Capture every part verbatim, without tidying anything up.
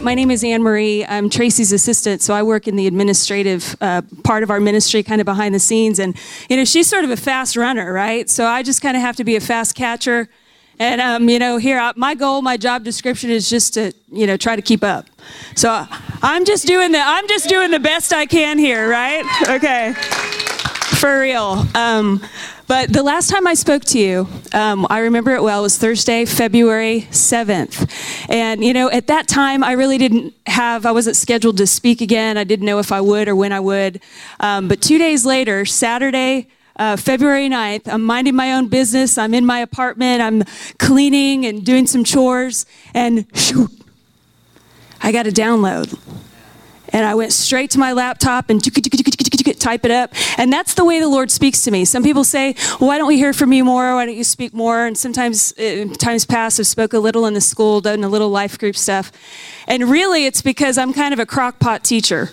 My name is Ann Marie. I'm Tracy's assistant, so I work in the administrative uh, part of our ministry, kind of behind the scenes. And, you know, she's sort of a fast runner, right? So I just kind of have to be a fast catcher. And, um, you know, here, I, my goal, my job description is just to, you know, try to keep up. So I'm just doing the, I'm just doing the best I can here, right? Okay. For real. Um, but the last time I spoke to you, um, I remember it well, it was Thursday, February seventh. And, you know, at that time, I really didn't have, I wasn't scheduled to speak again. I didn't know if I would or when I would. Um, but two days later, Saturday, uh, February ninth, I'm minding my own business. I'm in my apartment. I'm cleaning and doing some chores. And shoot, I got a download. And I went straight to my laptop and type it up. And that's the way the Lord speaks to me. Some people say, well, why don't we hear from you more? Why don't you speak more? And sometimes, in times past, I've spoke a little in the school, done a little life group stuff. And really, it's because I'm kind of a crockpot teacher.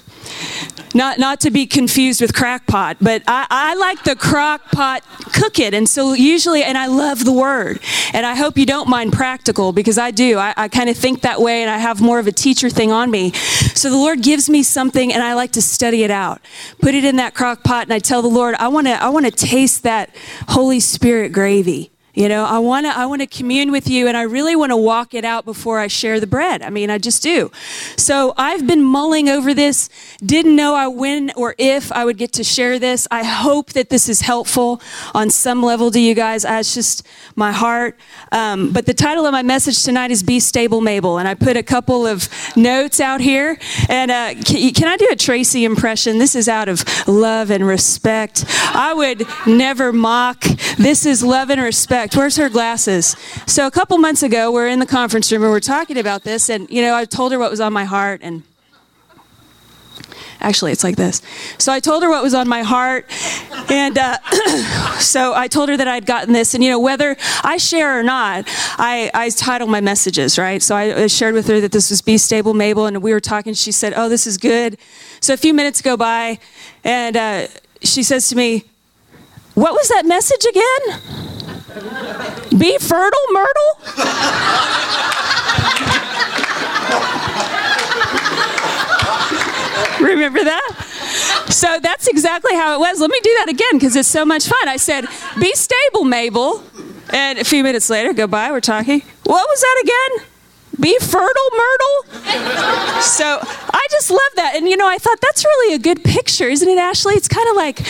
Not not to be confused with crackpot, but I, I like the crockpot cook it. And so usually, and I love the word. And I hope you don't mind practical, because I do. I, I kind of think that way, and I have more of a teacher thing on me. So the Lord gives me something, and I like to study it out. Put it in that crockpot, and I tell the Lord, I want to I want to taste that Holy Spirit gravy. You know, I want to I want to commune with you, and I really want to walk it out before I share the bread. I mean, I just do. So I've been mulling over this, didn't know I when or if I would get to share this. I hope that this is helpful on some level to you guys. That's just my heart. Um, but the title of my message tonight is Be Stable, Mabel. And I put a couple of notes out here. And uh, can, can I do a Tracy impression? This is out of love and respect. I would never mock. This is love and respect. Where's her glasses? So a couple months ago, we're in the conference room and we're talking about this, and you know, I told her what was on my heart, and actually it's like this. So I told her what was on my heart, and uh, so I told her that I'd gotten this, and you know, whether I share or not, I, I title my messages, right? So I shared with her that this was Be Stable, Mabel, and we were talking, she said, oh, this is good. So a few minutes go by, and uh, she says to me, what was that message again? Be fertile, Myrtle? Remember that? So that's exactly how it was. Let me do that again because it's so much fun. I said, be stable, Mabel. And a few minutes later, go by, we're talking. What was that again? Be fertile, Myrtle? So I just love that. And, you know, I thought that's really a good picture, isn't it, Ashley? It's kind of like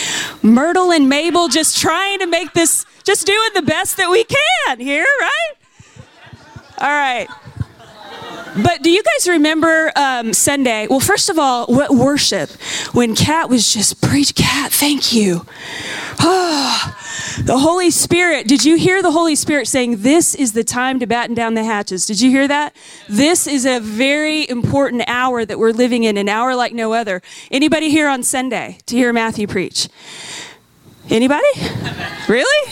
Myrtle and Mabel just trying to make this... Just doing the best that we can here, right? All right. But do you guys remember um, Sunday? Well, first of all, what worship? When Kat was just preach. Kat, thank you. Oh, the Holy Spirit. Did you hear the Holy Spirit saying, this is the time to batten down the hatches? Did you hear that? This is a very important hour that we're living in, an hour like no other. Anybody here on Sunday to hear Matthew preach? Anybody? Really?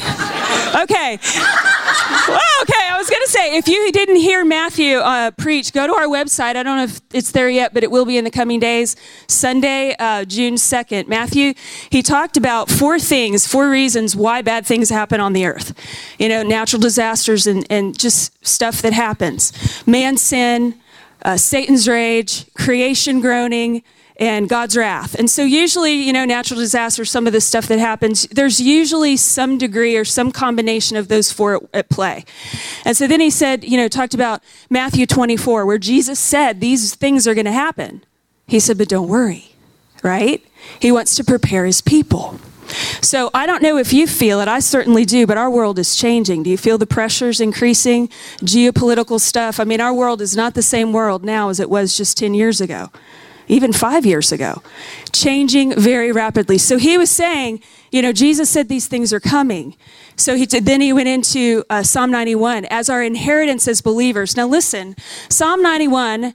Okay. Well, okay, I was going to say, if you didn't hear Matthew uh, preach, go to our website. I don't know if it's there yet, but it will be in the coming days. Sunday, uh, June second. Matthew, he talked about four things, four reasons why bad things happen on the earth. You know, natural disasters and, and just stuff that happens. Man's sin, uh, Satan's rage, creation groaning, and God's wrath. And so usually, you know, natural disasters, some of the stuff that happens, there's usually some degree or some combination of those four at, at play. And so then he said, you know, talked about Matthew twenty-four, where Jesus said, these things are going to happen. He said, but don't worry, right? He wants to prepare his people. So I don't know if you feel it. I certainly do, but our world is changing. Do you feel the pressures increasing? Geopolitical stuff. I mean, our world is not the same world now as it was just ten years ago. Even five years ago, changing very rapidly. So he was saying, you know, Jesus said these things are coming. So he did, then he went into uh, Psalm ninety-one as our inheritance as believers. Now listen, Psalm ninety-one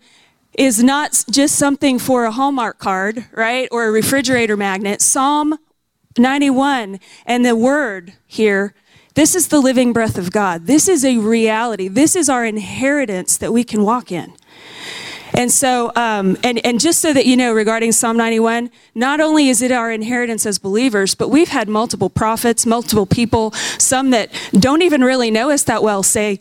is not just something for a Hallmark card, right? Or a refrigerator magnet. Psalm ninety-one and the word here, this is the living breath of God. This is a reality. This is our inheritance that we can walk in. And so, um, and, and just so that you know, regarding Psalm ninety-one, not only is it our inheritance as believers, but we've had multiple prophets, multiple people, some that don't even really know us that well say,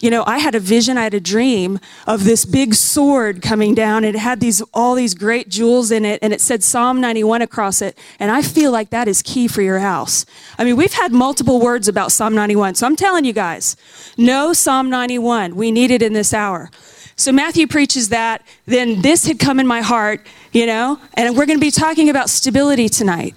You know, I had a vision, I had a dream of this big sword coming down. It had these all these great jewels in it, and it said Psalm ninety-one across it. And I feel like that is key for your house. I mean, we've had multiple words about Psalm ninety-one. So I'm telling you guys, no Psalm ninety-one. We need it in this hour. So Matthew preaches that. Then this had come in my heart, you know, and we're going to be talking about stability tonight.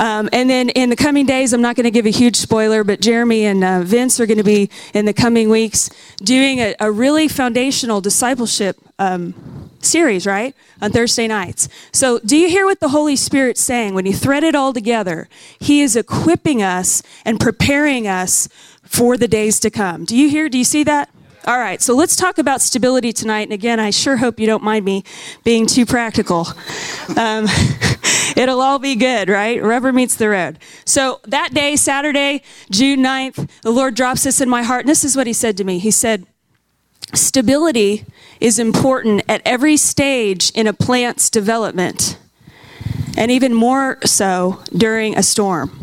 Um, and then in the coming days, I'm not going to give a huge spoiler, but Jeremy and uh, Vince are going to be in the coming weeks doing a, a really foundational discipleship um, series, right, on Thursday nights. So do you hear what the Holy Spirit's saying? When you thread it all together, he is equipping us and preparing us for the days to come. Do you hear? Do you see that? All right, so let's talk about stability tonight. And again, I sure hope you don't mind me being too practical. Um, it'll all be good, right? Rubber meets the road. So that day, Saturday, June ninth, the Lord drops this in my heart. And this is what he said to me. He said, stability is important at every stage in a plant's development, and even more so during a storm.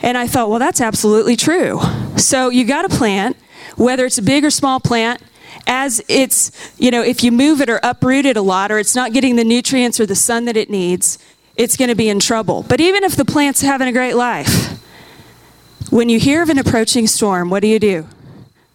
And I thought, well, that's absolutely true. So you got a plant. Whether it's a big or small plant, as it's, you know, if you move it or uproot it a lot, or it's not getting the nutrients or the sun that it needs, it's going to be in trouble. But even if the plant's having a great life, when you hear of an approaching storm, what do you do?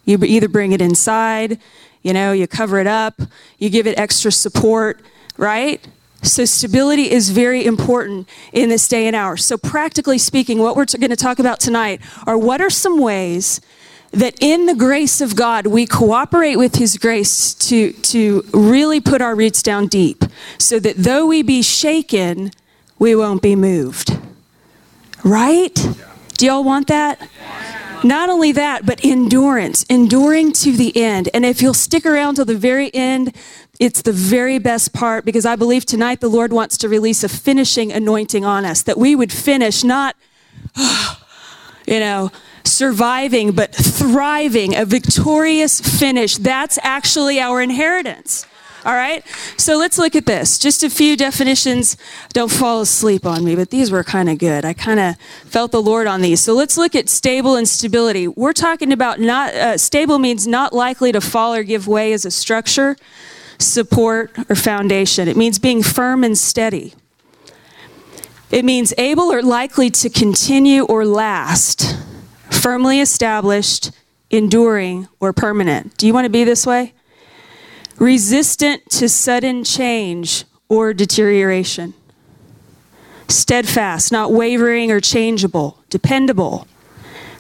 You either bring it inside, you know, you cover it up, you give it extra support, right? So stability is very important in this day and hour. So practically speaking, what we're t- going to talk about tonight are what are some ways that in the grace of God, we cooperate with his grace to, to really put our roots down deep so that though we be shaken, we won't be moved. Right? Do y'all want that? Not only that, but endurance, enduring to the end. And if you'll stick around till the very end, it's the very best part, because I believe tonight the Lord wants to release a finishing anointing on us, that we would finish not, you know, surviving, but thriving, a victorious finish. That's actually our inheritance. All right? So let's look at this. Just a few definitions. Don't fall asleep on me, but these were kind of good. I kind of felt the Lord on these. So let's look at stable and stability. We're talking about not, uh, stable means not likely to fall or give way as a structure, support, or foundation. It means being firm and steady. It means able or likely to continue or last. Firmly established, enduring, or permanent. Do you want to be this way? Resistant to sudden change or deterioration. Steadfast, not wavering or changeable. Dependable.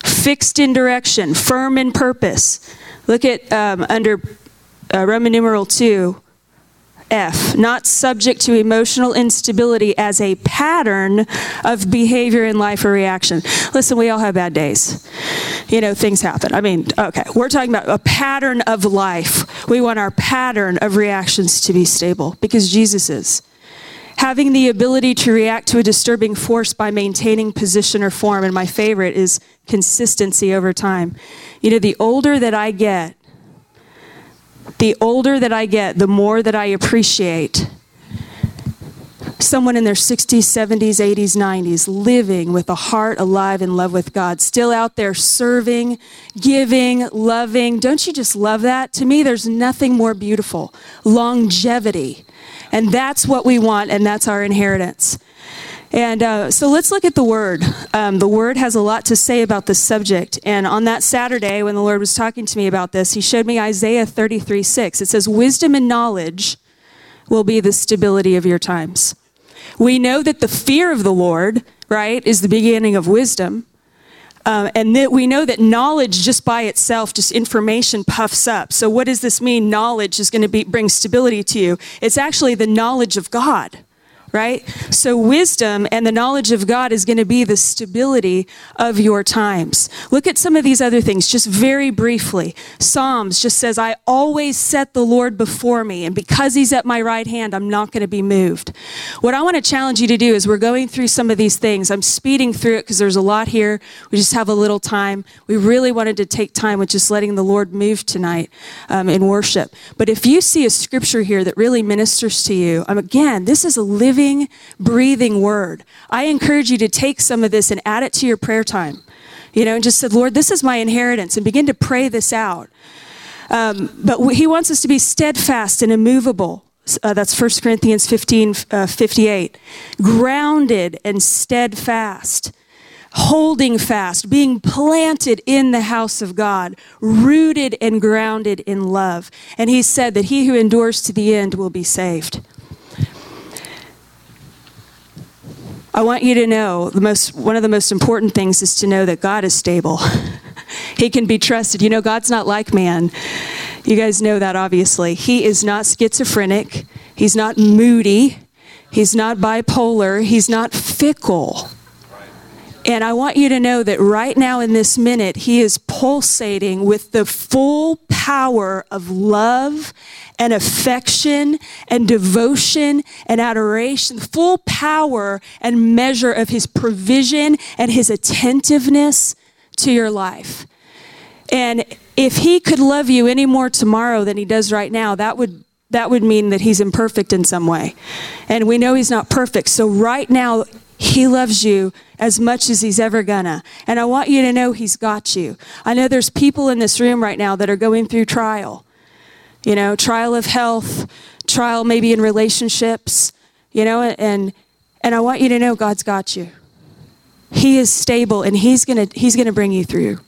Fixed in direction, firm in purpose. Look at um, under uh, Roman numeral two, F. Not subject to emotional instability as a pattern of behavior in life or reaction. Listen, we all have bad days. You know, things happen. I mean, okay, we're talking about a pattern of life. We want our pattern of reactions to be stable because Jesus is. Having the ability to react to a disturbing force by maintaining position or form. And my favorite is consistency over time. You know, the older that I get, The older that I get, the more that I appreciate someone in their sixties, seventies, eighties, nineties living with a heart alive in love with God, still out there serving, giving, loving. Don't you just love that? To me, there's nothing more beautiful. Longevity. And that's what we want, and that's our inheritance. And uh, so let's look at the Word. Um, the Word has a lot to say about this subject. And on that Saturday, when the Lord was talking to me about this, he showed me Isaiah thirty-three six. It says, wisdom and knowledge will be the stability of your times. We know that the fear of the Lord, right, is the beginning of wisdom. Um, and that we know that knowledge just by itself, just information puffs up. So what does this mean? Knowledge is going to be, bring stability to you. It's actually the knowledge of God. Right? So wisdom and the knowledge of God is going to be the stability of your times. Look at some of these other things just very briefly. Psalms just says, I always set the Lord before me, and because he's at my right hand, I'm not going to be moved. What I want to challenge you to do is we're going through some of these things. I'm speeding through it because there's a lot here. We just have a little time. We really wanted to take time with just letting the Lord move tonight um, in worship. But if you see a scripture here that really ministers to you, um, again, this is a living breathing word. I encourage you to take some of this and add it to your prayer time. you know, and just said, Lord, this is my inheritance, and begin to pray this out. Um, but he wants us to be steadfast and immovable. Uh, that's First Corinthians fifteen, fifty-eight. Grounded and steadfast, holding fast, being planted in the house of God, rooted and grounded in love. And he said that he who endures to the end will be saved. I want you to know, the most, one of the most important things is to know that God is stable. He can be trusted. You know, God's not like man. You guys know that, obviously. He is not schizophrenic. He's not moody. He's not bipolar. He's not fickle. And I want you to know that right now in this minute, he is pulsating with the full power of love and affection and devotion and adoration, full power and measure of his provision and his attentiveness to your life. And if he could love you any more tomorrow than he does right now, that would that would mean that he's imperfect in some way. And we know he's not perfect. So right now, he loves you as much as he's ever gonna. And I want you to know he's got you. I know there's people in this room right now that are going through trial. You know, trial of health, trial maybe in relationships, you know, and and I want you to know God's got you. He is stable, and he's gonna he's gonna bring you through.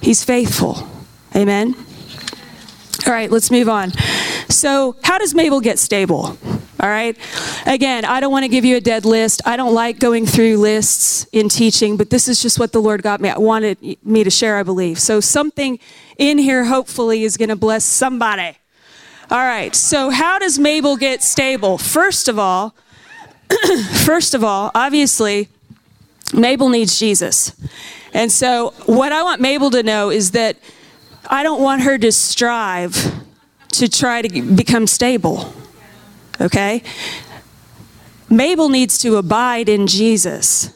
He's faithful. Amen. All right, let's move on. So how does Mabel get stable? All right. Again, I don't want to give you a dead list. I don't like going through lists in teaching, but this is just what the Lord got me. I wanted me to share, I believe. So something in here hopefully is going to bless somebody. All right. So how does Mabel get stable? First of all, first of all, obviously, Mabel needs Jesus. And so what I want Mabel to know is that I don't want her to strive to try to become stable. Okay? Mabel needs to abide in Jesus,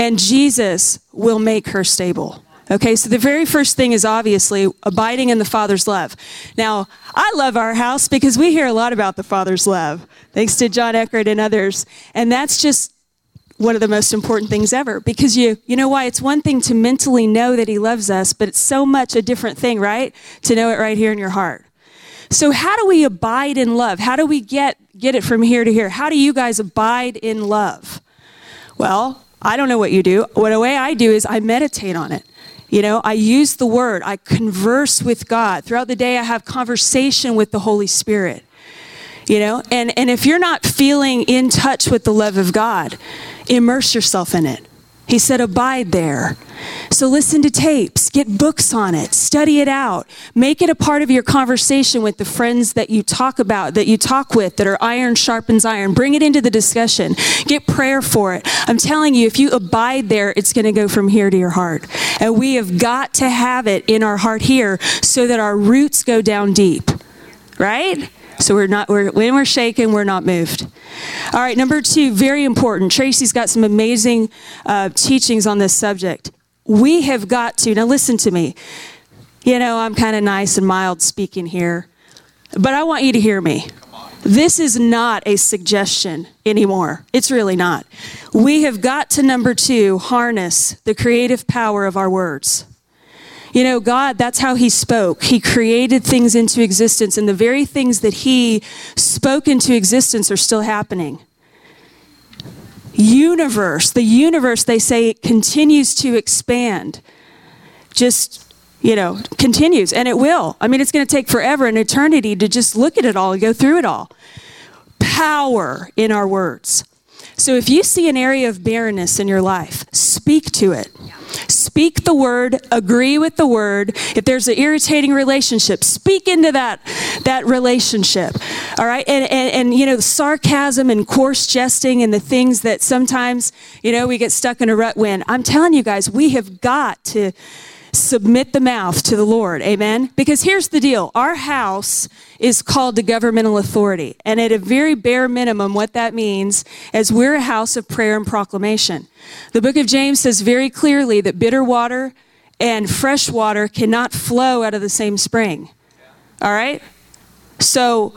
and Jesus will make her stable. Okay, so the very first thing is obviously abiding in the Father's love. Now, I love our house because we hear a lot about the Father's love, thanks to John Eckert and others. And that's just one of the most important things ever, because you you know why? It's one thing to mentally know that he loves us, but it's so much a different thing, right? To know it right here in your heart. So how do we abide in love? How do we get get it from here to here? How do you guys abide in love? Well, I don't know what you do. What a way I do is I meditate on it. You know, I use the word. I converse with God. Throughout the day, I have conversation with the Holy Spirit. You know, and, and if you're not feeling in touch with the love of God, immerse yourself in it. He said, abide there. So listen to tapes, get books on it, study it out, make it a part of your conversation with the friends that you talk about, that you talk with, that are iron sharpens iron. Bring it into the discussion, get prayer for it. I'm telling you, if you abide there, it's going to go from here to your heart. And we have got to have it in our heart here so that our roots go down deep, right? So we're not, we're, when we're shaken, we're not moved. All right, number two, very important. Tracy's got some amazing uh, teachings on this subject. We have got to, now listen to me. You know, I'm kind of nice and mild speaking here, but I want you to hear me. This is not a suggestion anymore. It's really not. We have got to, number two, harness the creative power of our words. You know, God, that's how he spoke. He created things into existence, and the very things that he spoke into existence are still happening. Universe, the universe, they say, it continues to expand. Just, you know, continues, and it will. I mean, it's going to take forever, an eternity, to just look at it all and go through it all. Power in our words. So if you see an area of barrenness in your life, speak to it. Yeah. Speak the word, agree with the word. If there's an irritating relationship, speak into that that relationship. All right? And, and, and you know, sarcasm and coarse jesting and the things that sometimes, you know, we get stuck in a rut when. I'm telling you guys, we have got to submit the mouth to the Lord. Amen? Because here's the deal. Our house is called the governmental authority. And at a very bare minimum, what that means is we're a house of prayer and proclamation. The book of James says very clearly that bitter water and fresh water cannot flow out of the same spring. All right? So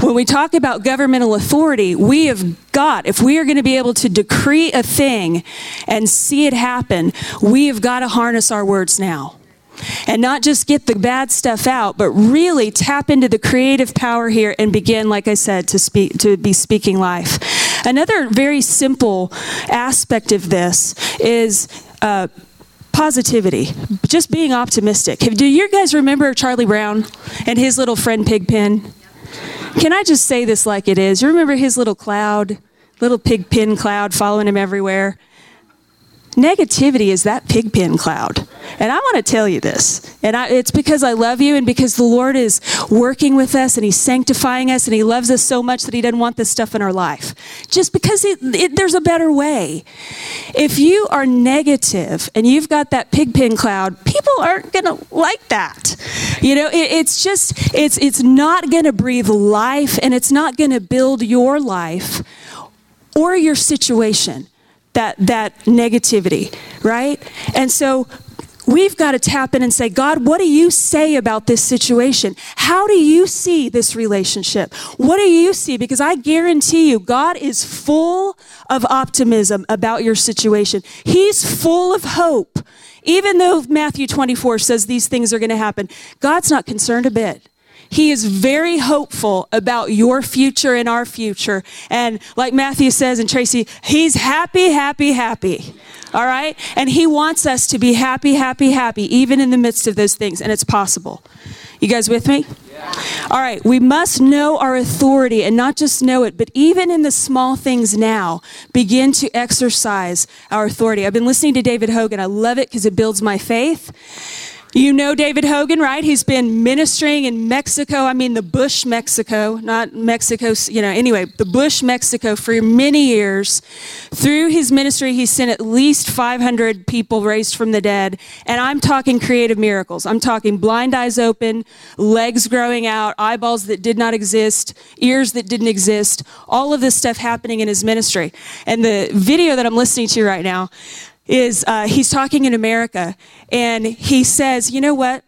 When we talk about governmental authority, we have got, if we are going to be able to decree a thing and see it happen, we have got to harness our words now. And not just get the bad stuff out, but really tap into the creative power here and begin, like I said, to speak, to be speaking life. Another very simple aspect of this is uh, positivity, just being optimistic. Do you guys remember Charlie Brown and his little friend Pigpen? Can I just say this like it is? You remember his little cloud, little Pigpen cloud following him everywhere? Negativity is that Pigpen cloud. And I want to tell you this. And I, it's because I love you and because the Lord is working with us and he's sanctifying us and he loves us so much that he doesn't want this stuff in our life. Just because it, it, there's a better way. If you are negative and you've got that Pigpen cloud, people aren't going to like that. You know, it, it's just, it's, it's not going to breathe life and it's not going to build your life or your situation. That that negativity, right? And so we've got to tap in and say, God, what do you say about this situation? How do you see this relationship? What do you see? Because I guarantee you, God is full of optimism about your situation. He's full of hope. Even though Matthew twenty-four says these things are going to happen, God's not concerned a bit. He is very hopeful about your future and our future. And like Matthew says and Tracy, he's happy, happy, happy. All right? And he wants us to be happy, happy, happy, even in the midst of those things. And it's possible. You guys with me? Yeah. All right. We must know our authority and not just know it, but even in the small things now, begin to exercise our authority. I've been listening to David Hogan. I love it because it builds my faith. You know David Hogan, right? He's been ministering in Mexico. I mean, the Bush, Mexico, not Mexico, you know, anyway, the Bush, Mexico for many years. Through his ministry, he sent at least five hundred people raised from the dead. And I'm talking creative miracles. I'm talking blind eyes open, legs growing out, eyeballs that did not exist, ears that didn't exist, all of this stuff happening in his ministry. And the video that I'm listening to right now, is uh, he's talking in America, and he says, you know what?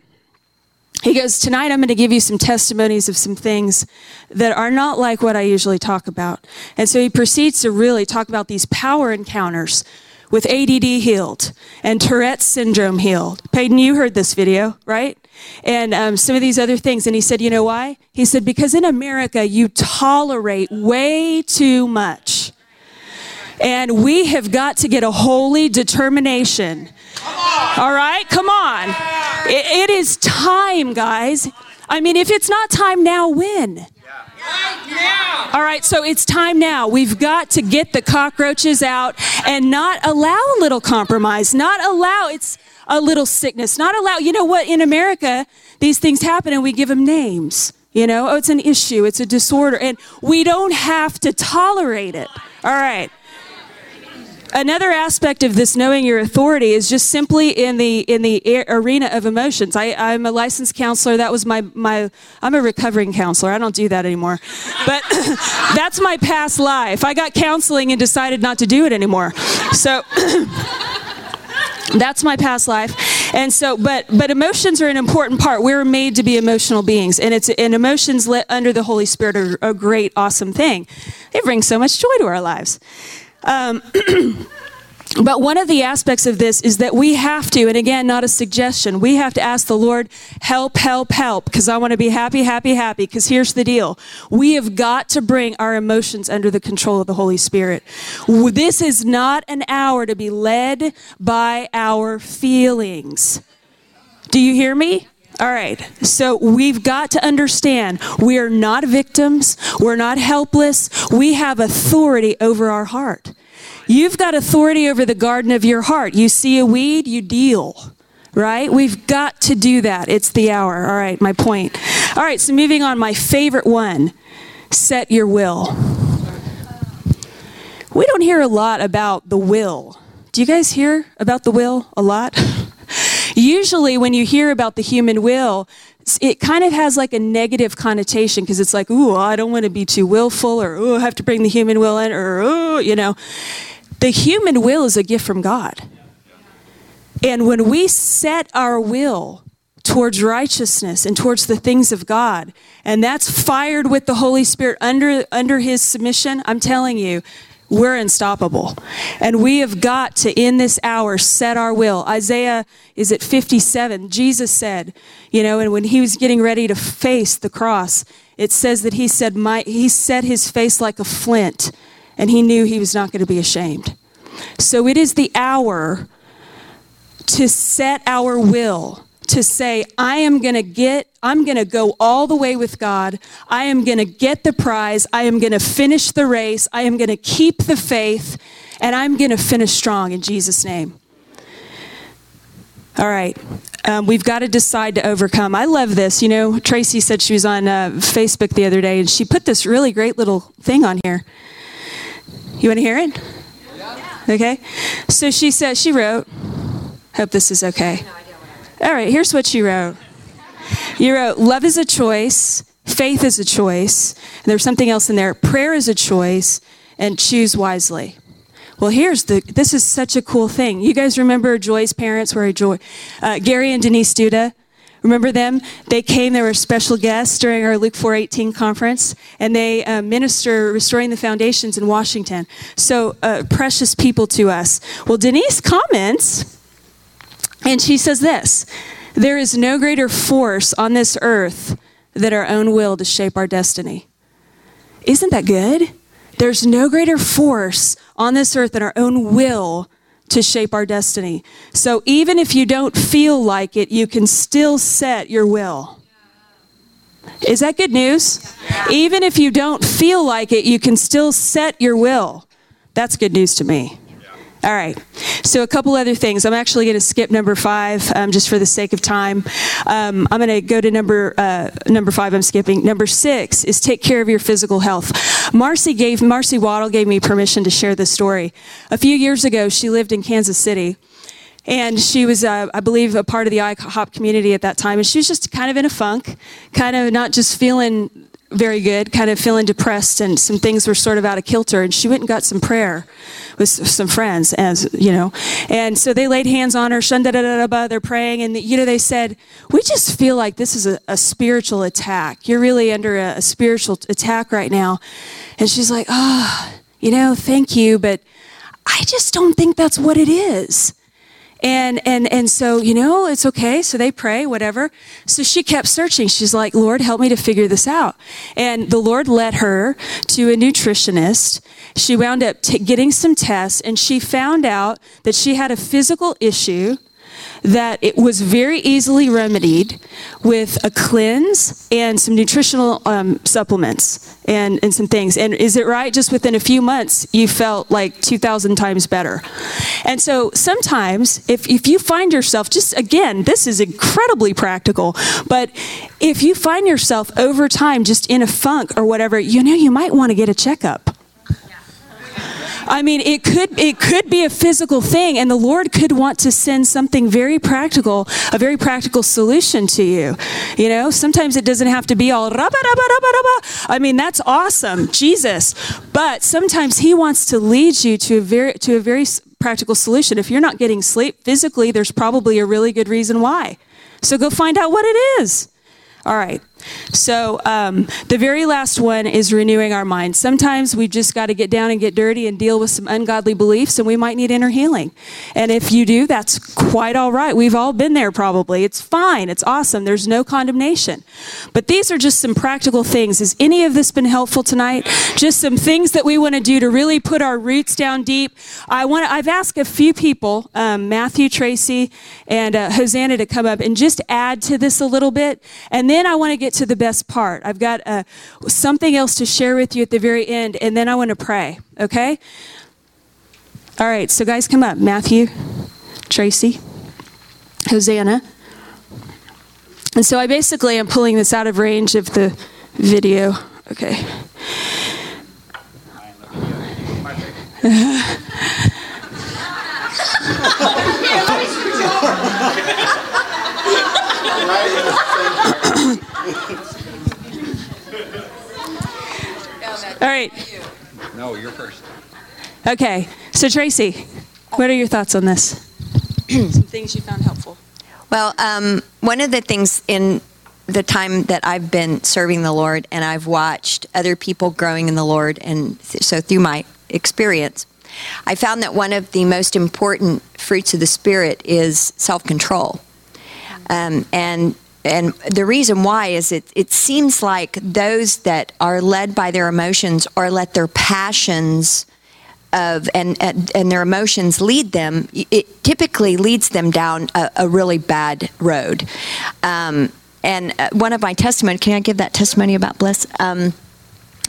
He goes, tonight I'm going to give you some testimonies of some things that are not like what I usually talk about. And so he proceeds to really talk about these power encounters with A D D healed and Tourette's syndrome healed. Peyton, you heard this video, right? And um, some of these other things. And he said, you know why? He said, because in America, you tolerate way too much. And we have got to get a holy determination. All right? Come on. It, it is time, guys. I mean, if it's not time now, when? Right now. All right, so it's time now. We've got to get the cockroaches out and not allow a little compromise, not allow it's a little sickness, not allow, you know what, in America, these things happen and we give them names. You know, oh, it's an issue, it's a disorder, and we don't have to tolerate it. All right. Another aspect of this knowing your authority is just simply in the in the arena of emotions. I, I'm a licensed counselor. That was my, my, I'm a recovering counselor. I don't do that anymore. But that's my past life. I got counseling and decided not to do it anymore. So that's my past life. And so, but but emotions are an important part. We're made to be emotional beings. And it's and emotions lit under the Holy Spirit are a great, awesome thing. They bring so much joy to our lives. Um, but one of the aspects of this is that we have to, and again, not a suggestion, we have to ask the Lord, help, help, help, because I want to be happy, happy, happy, because here's the deal. We have got to bring our emotions under the control of the Holy Spirit. This is not an hour to be led by our feelings. Do you hear me? All right, so we've got to understand we are not victims. We're not helpless. We have authority over our heart. You've got authority over the garden of your heart. You see a weed, you deal, right? We've got to do that. It's the hour. All right, my point. All right, so moving on, my favorite one, set your will. We don't hear a lot about the will. Do you guys hear about the will a lot? Usually when you hear about the human will, it kind of has like a negative connotation because it's like, ooh, I don't want to be too willful, or ooh, I have to bring the human will in, or ooh, you know. The human will is a gift from God. And when we set our will towards righteousness and towards the things of God. And that's fired with the Holy Spirit under under his submission. I'm telling you, we're unstoppable. And we have got to, in this hour, set our will. Isaiah, is it fifty-seven? Jesus said, you know, and when he was getting ready to face the cross, it says that he said, My, he set his face like a flint, and he knew he was not going to be ashamed. So it is the hour to set our will, to say, I am going to get, I'm going to go all the way with God. I am going to get the prize. I am going to finish the race. I am going to keep the faith, and I'm going to finish strong in Jesus' name. All right. Um, we've got to decide to overcome. I love this. You know, Tracy said she was on uh, Facebook the other day, and she put this really great little thing on here. You want to hear it? Okay. So she said, she wrote, hope this is okay. All right, here's what you wrote. You wrote, love is a choice, faith is a choice, and there's something else in there, prayer is a choice, and choose wisely. Well, here's the, this is such a cool thing. You guys remember Joy's parents were a Joy, uh, Gary and Denise Duda? Remember them? They came, they were special guests during our Luke four eighteen conference, and they uh, minister Restoring the Foundations in Washington. So uh, precious people to us. Well, Denise comments, and she says this, there is no greater force on this earth than our own will to shape our destiny. Isn't that good? There's no greater force on this earth than our own will to shape our destiny. So even if you don't feel like it, you can still set your will. Is that good news? Yeah. Even if you don't feel like it, you can still set your will. That's good news to me. Yeah. All right. So a couple other things. I'm actually going to skip number five um, just for the sake of time. Um, I'm going to go to number uh, number five. I'm skipping. Number six is take care of your physical health. Marcy gave Marcy Waddle gave me permission to share this story. A few years ago, she lived in Kansas City, and she was, uh, I believe, a part of the IHOP community at that time. And she was just kind of in a funk, kind of not just feeling very good, kind of feeling depressed, and some things were sort of out of kilter, and she went and got some prayer with some friends, as you know, and so they laid hands on her, shun-da-da-da-da-ba, they're praying, and you know, they said, we just feel like this is a, a spiritual attack, you're really under a, a spiritual attack right now. And she's like, oh, you know, thank you, but I just don't think that's what it is. And and and so, you know, it's okay. So they pray, whatever. So she kept searching. She's like, Lord, help me to figure this out. And the Lord led her to a nutritionist. She wound up t- getting some tests, and she found out that she had a physical issue that it was very easily remedied with a cleanse and some nutritional um, supplements and, and some things. And is it right? Just within a few months, you felt like two thousand times better. And so sometimes if, if you find yourself, just again, this is incredibly practical, but if you find yourself over time just in a funk or whatever, you know, you might want to get a checkup. I mean, it could it could be a physical thing, and the Lord could want to send something very practical, a very practical solution to you. You know, sometimes it doesn't have to be all rabba, rabba, rabba, rabba. I mean, that's awesome, Jesus. But sometimes He wants to lead you to a very to a very practical solution. If you're not getting sleep physically, there's probably a really good reason why. So go find out what it is. All right. So um, the very last one is renewing our mind. Sometimes we've just got to get down and get dirty and deal with some ungodly beliefs, and we might need inner healing. And if you do, that's quite all right. We've all been there probably. It's fine. It's awesome. There's no condemnation. But these are just some practical things. Has any of this been helpful tonight? Just some things that we want to do to really put our roots down deep. I want to, I've asked a few people, um, Matthew, Tracy, and uh, Hosanna to come up and just add to this a little bit. And then Then I want to get to the best part. I've got uh, something else to share with you at the very end, and then I want to pray, okay? All right, so guys, come up. Matthew, Tracy, Hosanna. And so I basically am pulling this out of range of the video. Okay. All right. No, you're first. Okay. So, Tracy, what are your thoughts on this? Some things you found helpful. Well, um, one of the things in the time that I've been serving the Lord, and I've watched other people growing in the Lord, and th- so through my experience, I found that one of the most important fruits of the Spirit is self-control. Um, and and the reason why is it, it seems like those that are led by their emotions or let their passions of and and, and their emotions lead them, it typically leads them down a, a really bad road. Um, and one of my testimony, can I give that testimony about Bliss? Um,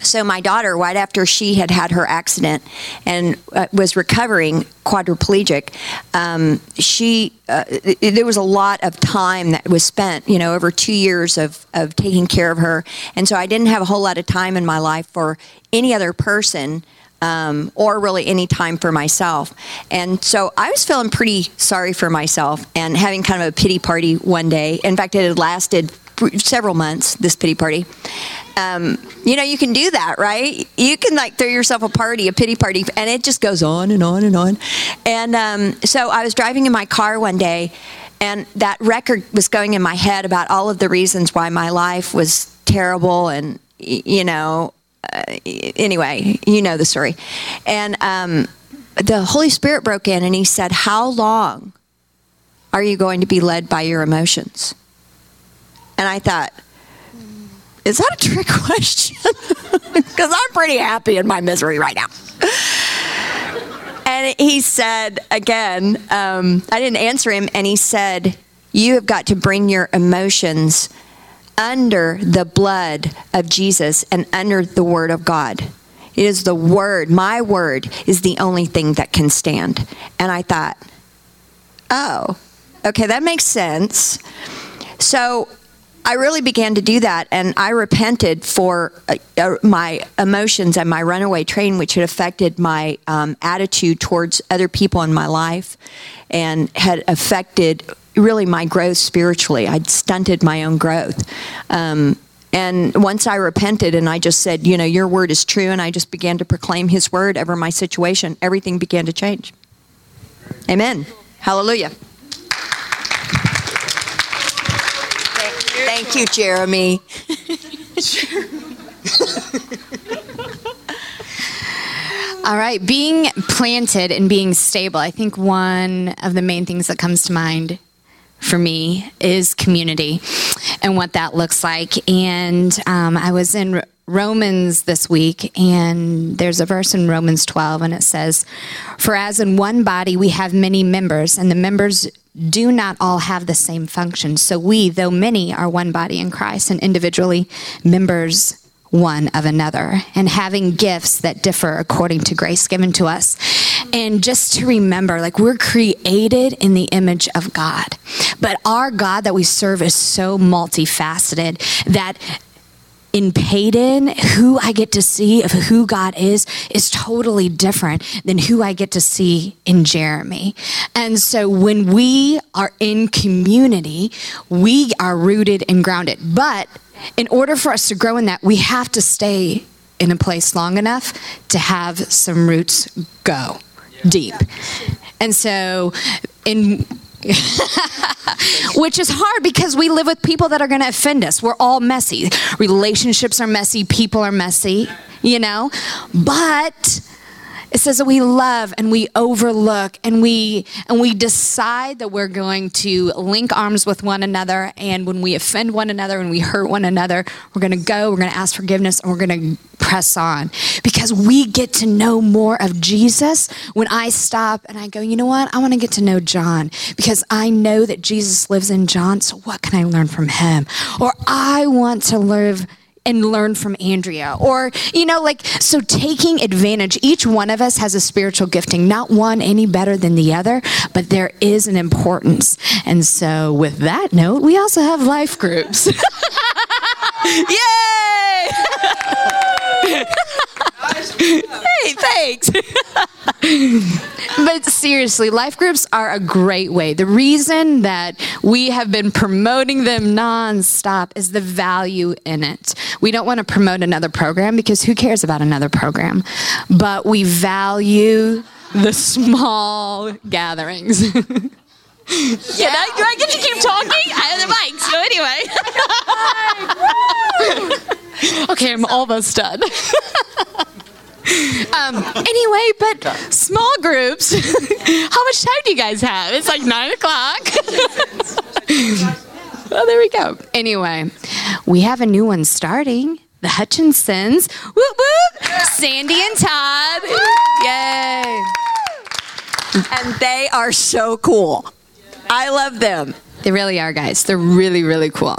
so my daughter, right after she had had her accident and uh, was recovering quadriplegic, um, she uh, it, there was a lot of time that was spent, you know, over two years of, of taking care of her. And so I didn't have a whole lot of time in my life for any other person, um, or really any time for myself. And so I was feeling pretty sorry for myself and having kind of a pity party one day. In fact, it had lasted several months, this pity party. Um, you know, you can do that, right? You can like throw yourself a party, a pity party, and it just goes on and on and on. And um, so I was driving in my car one day, and that record was going in my head about all of the reasons why my life was terrible and, you know, uh, anyway, you know the story. And um, the Holy Spirit broke in and he said, how long are you going to be led by your emotions? And I thought, is that a trick question? Because I'm pretty happy in my misery right now. And he said, again, um, I didn't answer him. And he said, you have got to bring your emotions under the blood of Jesus and under the word of God. It is the word. My word is the only thing that can stand. And I thought, oh, okay, that makes sense. So I really began to do that, and I repented for uh, uh, my emotions and my runaway train, which had affected my um, attitude towards other people in my life and had affected really my growth spiritually. I'd stunted my own growth. Um, and once I repented and I just said, you know, your word is true, and I just began to proclaim his word over my situation, everything began to change. Amen. Hallelujah. Thank you, Jeremy. All right, being planted and being stable. I think one of the main things that comes to mind for me is community and what that looks like. And um, I was in Romans this week, and there's a verse in Romans twelve, and it says, for as in one body we have many members, and the members do not all have the same function. So we, though many, are one body in Christ, and individually members one of another, and having gifts that differ according to grace given to us. And just to remember, like, we're created in the image of God, but our God that we serve is so multifaceted that in Peyton, who I get to see of who God is, is totally different than who I get to see in Jeremy. And so when we are in community, we are rooted and grounded. But in order for us to grow in that, we have to stay in a place long enough to have some roots go deep. And so in... which is hard because we live with people that are going to offend us. We're all messy. Relationships are messy. People are messy, you know. But it says that we love and we overlook and we and we decide that we're going to link arms with one another. And when we offend one another and we hurt one another, we're going to go, we're going to ask forgiveness, and we're going to press on. Because we get to know more of Jesus when I stop and I go, you know what? I want to get to know John because I know that Jesus lives in John. So what can I learn from him? Or I want to live and learn from Andrea, or, you know, like, so taking advantage. Each one of us has a spiritual gifting, not one any better than the other, but there is an importance. And so with that note, we also have life groups. Yay! Hey, thanks. But seriously, life groups are a great way. The reason that we have been promoting them nonstop is the value in it. We don't want to promote another program because who cares about another program? But we value the small gatherings. Yeah. I, do I get to keep talking? I have the mic, so anyway. Okay, I'm almost done. Um, anyway, but small groups, how much time do you guys have? It's like nine o'clock. Well, there we go. Anyway, we have a new one starting. The Hutchinsons. Whoop, whoop. Yeah. Sandy and Todd. Woo! Yay. And they are so cool. I love them. They really are, guys. They're really, really cool.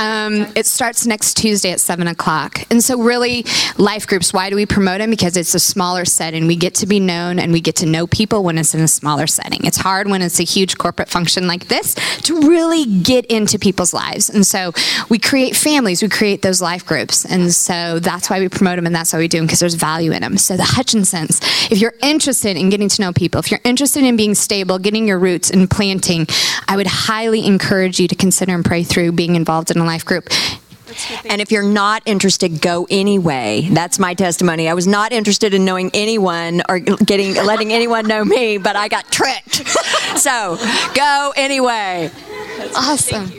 Um, it starts next Tuesday at seven o'clock. And so really, life groups, why do we promote them? Because it's a smaller setting. We get to be known and we get to know people when it's in a smaller setting. It's hard when it's a huge corporate function like this to really get into people's lives. And so we create families. We create those life groups. And so that's why we promote them and that's why we do them, because there's value in them. So the Hutchinsons, if you're interested in getting to know people, if you're interested in being stable, getting your roots and planting, I would highly encourage you to consider and pray through being involved in a life group. And if you're not interested, go anyway. That's my testimony. I was not interested in knowing anyone or getting letting anyone know me, but I got tricked. So go anyway. That's awesome.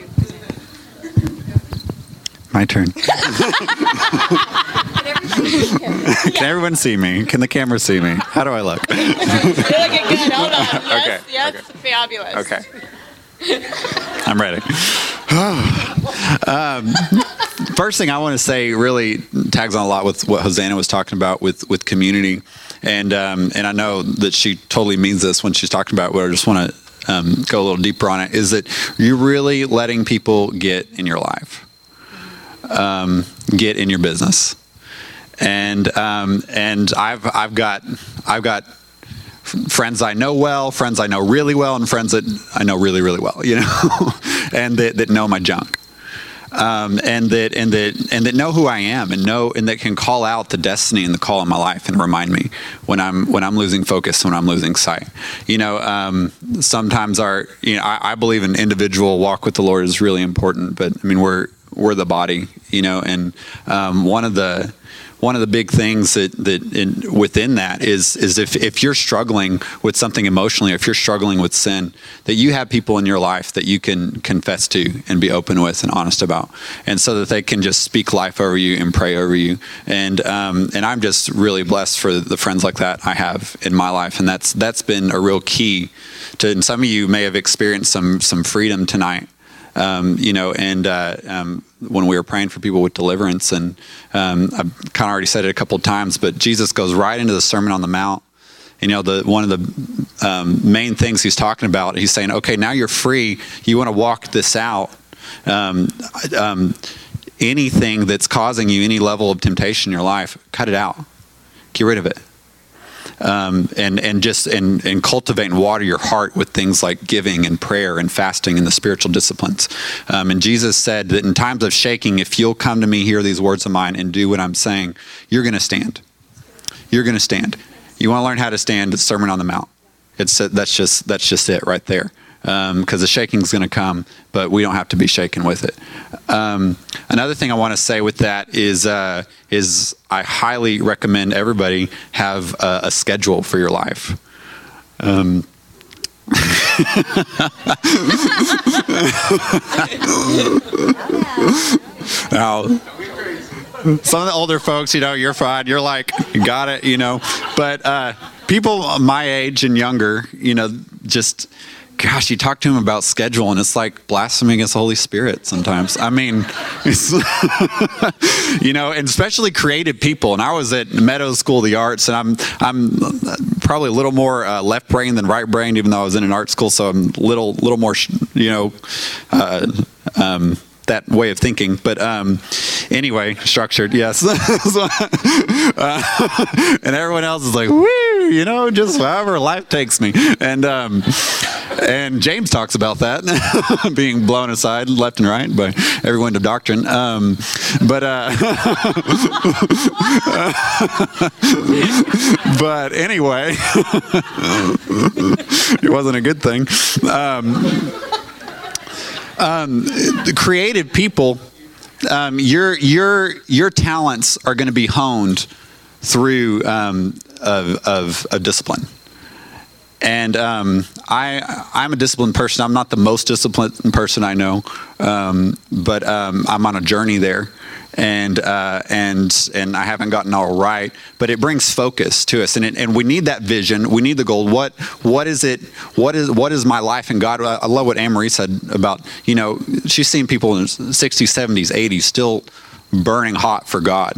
My turn. Can everyone see me? Can the camera see me? How do I look? You're looking good. Hold on. Yes, okay. Yes, okay. Fabulous. Okay. I'm ready. um, first thing I want to say really tags on a lot with what Hosanna was talking about with, with community. And um, and I know that she totally means this when she's talking about it, but I just want to um, go a little deeper on it, is that you're really letting people get in your life, um, get in your business. And um, and I've I've got I've got friends I know well, friends I know really well, and friends that I know really, really well, you know, and that, that know my junk, um, and that and that and that know who I am, and know and that can call out the destiny and the call in my life, and remind me when I'm when I'm losing focus, when I'm losing sight. You know, um, sometimes our you know I, I believe an individual walk with the Lord is really important, but I mean we're we're the body, you know, and um, one of the One of the big things that, that in, within that is is if, if you're struggling with something emotionally, or if you're struggling with sin, that you have people in your life that you can confess to and be open with and honest about, and so that they can just speak life over you and pray over you. And um, and I'm just really blessed for the friends like that I have in my life, and that's that's been a real key to. And some of you may have experienced some some freedom tonight. Um, you know, and uh, um, when we were praying for people with deliverance, and um, I've kind of already said it a couple of times, but Jesus goes right into the Sermon on the Mount. And, you know, the one of the um, main things he's talking about, he's saying, okay, now you're free. You want to walk this out. Um, um, anything that's causing you any level of temptation in your life, cut it out. Get rid of it. Um, and, and just and, and cultivate and water your heart with things like giving and prayer and fasting and the spiritual disciplines. Um, and Jesus said that in times of shaking, if you'll come to me, hear these words of mine, and do what I'm saying, you're going to stand. You're going to stand. You want to learn how to stand? It's Sermon on the Mount. It's that's just that's just it right there. Because um, the shaking's going to come, but we don't have to be shaken with it. Um, another thing I want to say with that is uh, is I highly recommend everybody have a, a schedule for your life. Um, now, some of the older folks, you know, you're fine. You're like, got it, you know. But uh, people my age and younger, you know, just... Gosh, you talk to him about schedule, and it's like blasphemy against the Holy Spirit sometimes. I mean, it's you know, and especially creative people. And I was at Meadows School of the Arts, and I'm I'm probably a little more uh, left brain than right brain, even though I was in an art school, so I'm a little little more, you know, uh, um, that way of thinking. But um, anyway, structured, yes. uh, and everyone else is like, woo, you know, just however life takes me, and. Um, And James talks about that, being blown aside left and right by every wind of doctrine. Um, but uh, but anyway, it wasn't a good thing. Um, um, the creative people, um, your your your talents are going to be honed through um, of, of of discipline. And um, I, I'm a disciplined person. I'm not the most disciplined person I know, um, but um, I'm on a journey there, and uh, and and I haven't gotten all right. But it brings focus to us, and it, and we need that vision. We need the goal. What what is it? What is what is my life in God? I love what Ann Marie said about, you know, she's seen people in sixties, seventies, eighties still burning hot for God,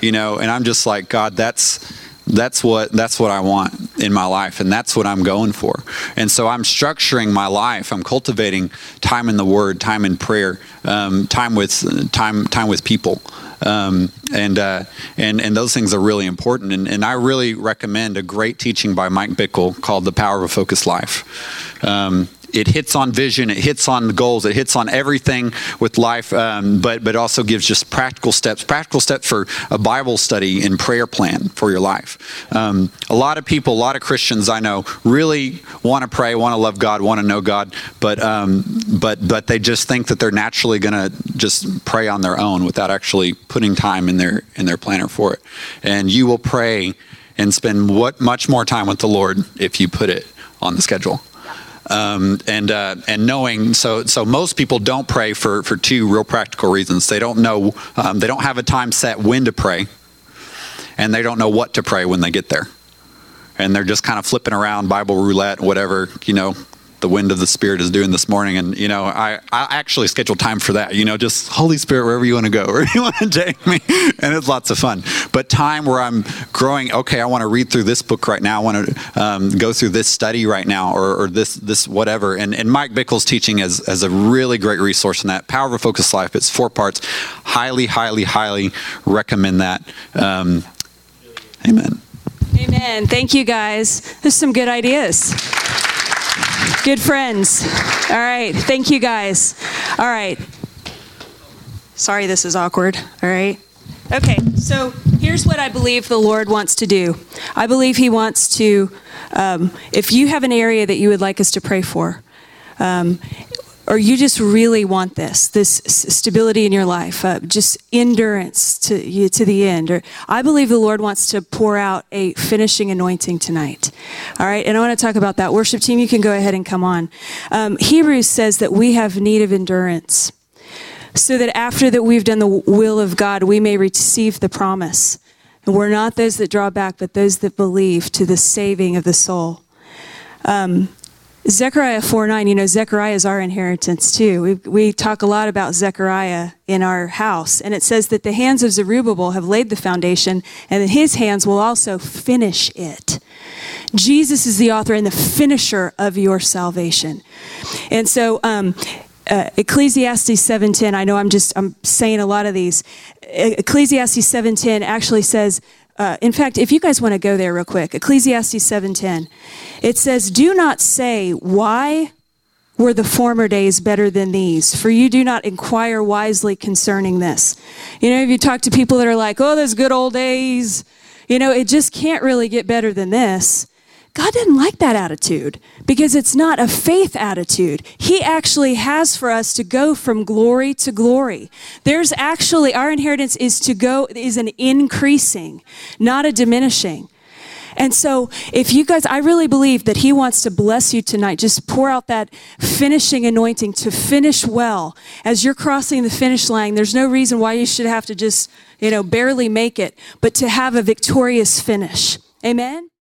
you know. And I'm just like, God, that's. That's what that's what I want in my life, and that's what I'm going for. And so I'm structuring my life. I'm cultivating time in the Word, time in prayer, um, time with time time with people, um, and uh, and and those things are really important. And, and I really recommend a great teaching by Mike Bickle called "The Power of a Focused Life." Um, It hits on vision, it hits on goals, it hits on everything with life, um, but but also gives just practical steps, practical steps for a Bible study and prayer plan for your life. Um, a lot of people, a lot of Christians I know really want to pray, want to love God, want to know God, but um, but but they just think that they're naturally going to just pray on their own without actually putting time in their in their planner for it. And you will pray and spend what much more time with the Lord if you put it on the schedule. Um, and uh, and knowing, so so most people don't pray for, for two real practical reasons. They don't know, um, they don't have a time set when to pray, and they don't know what to pray when they get there. And they're just kind of flipping around, Bible roulette, whatever, you know, the wind of the Spirit is doing this morning. And, you know, I, I actually schedule time for that, you know, just Holy Spirit, wherever you want to go, wherever you want to take me. And it's lots of fun. But time where I'm growing, okay, I want to read through this book right now. I want to um, go through this study right now, or, or this, this whatever. And, and Mike Bickle's teaching is, is a really great resource in that. Power of a Focused Life. It's four parts. Highly, highly, highly recommend that. Um, amen. Amen. Thank you, guys. There's some good ideas. Good friends. All right. Thank you, guys. All right. Sorry, this is awkward. All right. Okay. So here's what I believe the Lord wants to do. I believe he wants to, um, if you have an area that you would like us to pray for, um, or you just really want this, this stability in your life, uh, just endurance to you to the end. Or I believe the Lord wants to pour out a finishing anointing tonight. All right, and I want to talk about that. Worship team, you can go ahead and come on. Um, Hebrews says that we have need of endurance, so that after that we've done the will of God, we may receive the promise. And we're not those that draw back, but those that believe to the saving of the soul. Um, Zechariah four nine, you know, Zechariah is our inheritance too. We we talk a lot about Zechariah in our house, and it says that the hands of Zerubbabel have laid the foundation, and that his hands will also finish it. Jesus is the author and the finisher of your salvation. And so um, uh, Ecclesiastes seven ten, I know I'm just, I'm saying a lot of these. Ecclesiastes seven ten actually says, Uh, in fact, if you guys want to go there real quick, Ecclesiastes seven ten, it says, "Do not say, why were the former days better than these? For you do not inquire wisely concerning this." You know, if you talk to people that are like, "Oh, those good old days, you know, it just can't really get better than this." God doesn't like that attitude, because it's not a faith attitude. He actually has for us to go from glory to glory. There's actually, our inheritance is to go, is an increasing, not a diminishing. And so if you guys, I really believe that he wants to bless you tonight. Just pour out that finishing anointing to finish well. As you're crossing the finish line, there's no reason why you should have to just, you know, barely make it, but to have a victorious finish. Amen?